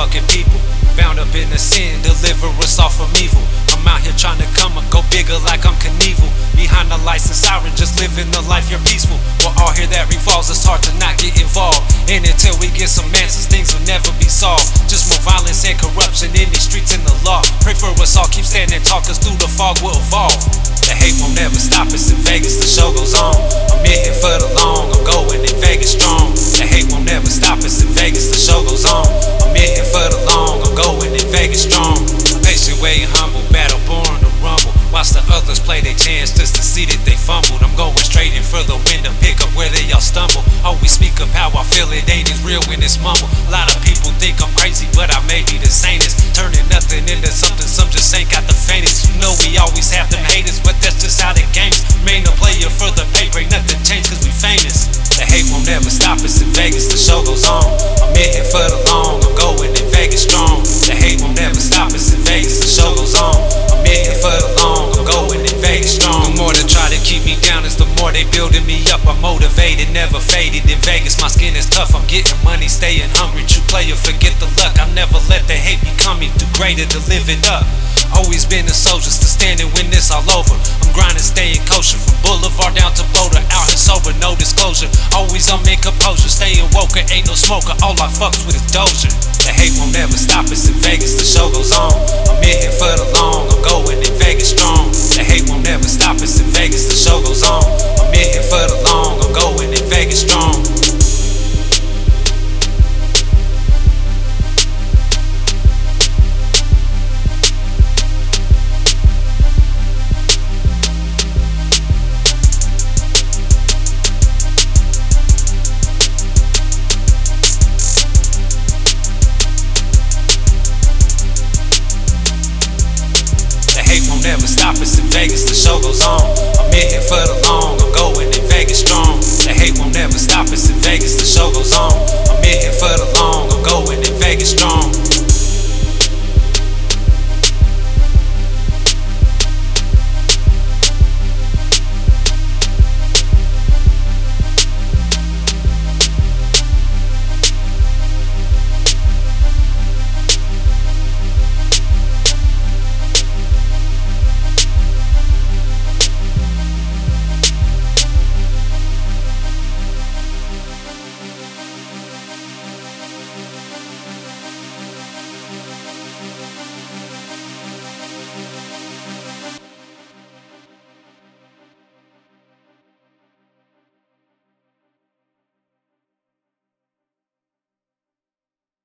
fucking people, bound up in the sin, deliver us all from evil. I'm out here trying to come up, go bigger like I'm Knievel. Behind the lights and siren, just living the life you're peaceful. We're all here that revolves, it's hard to not get involved. And until we get some answers, things will never be solved. Just more violence and corruption in these streets and the law. Pray for us all, keep standing tall, cause through the fog we'll evolve. The hate won't ever stop us in Vegas, the show goes on. I'm in here for the long, I'm going in Vegas strong. The hate won't ever stop us in Vegas, the show goes on. I'm in here for the long, I'm going in Vegas strong. Patient, waiting, humble, battle born to rumble. Watch the others play their chance just to see that they fumbled. I'm going straight in for the win to pick up where they all stumble. Always speak up how I feel, it ain't as real when it's mumble. A lot of people think I'm crazy, but I may be the sanest. Turning nothing into something, some just ain't got the faintest. You know we always have them haters, but that's just how the game's. Remain a player for the paper, ain't nothing changed cause we famous. The hate won't ever stop us in Vegas, the show goes on. I'm in here for the long, I'm going in Vegas strong. The hate won't ever stop us in Vegas, the show goes on. I'm in here for the long, I'm going in Vegas strong. The more they try to keep me down is the more they building me up. I'm motivated, never faded in Vegas. My skin is tough, I'm getting money, staying hungry. True player, forget the luck. I never let the hate become me, too greater to live it up. Always been a soldier, still standing when it's all over. I'm grinding, staying kosher, from Boulevard down to Boulder. Out and sober, no disclosure. Always on main composure, staying woke, ain't no smoker. All I fucks with is Doja. The hate won't ever stop us in Vegas, the show goes on. I'm in here for the long, I'm going in Vegas strong. The hate won't ever stop us in Vegas, the show goes on. I'm in here for the long, I'm going in Vegas strong. Never stop us in Vegas, the show goes on.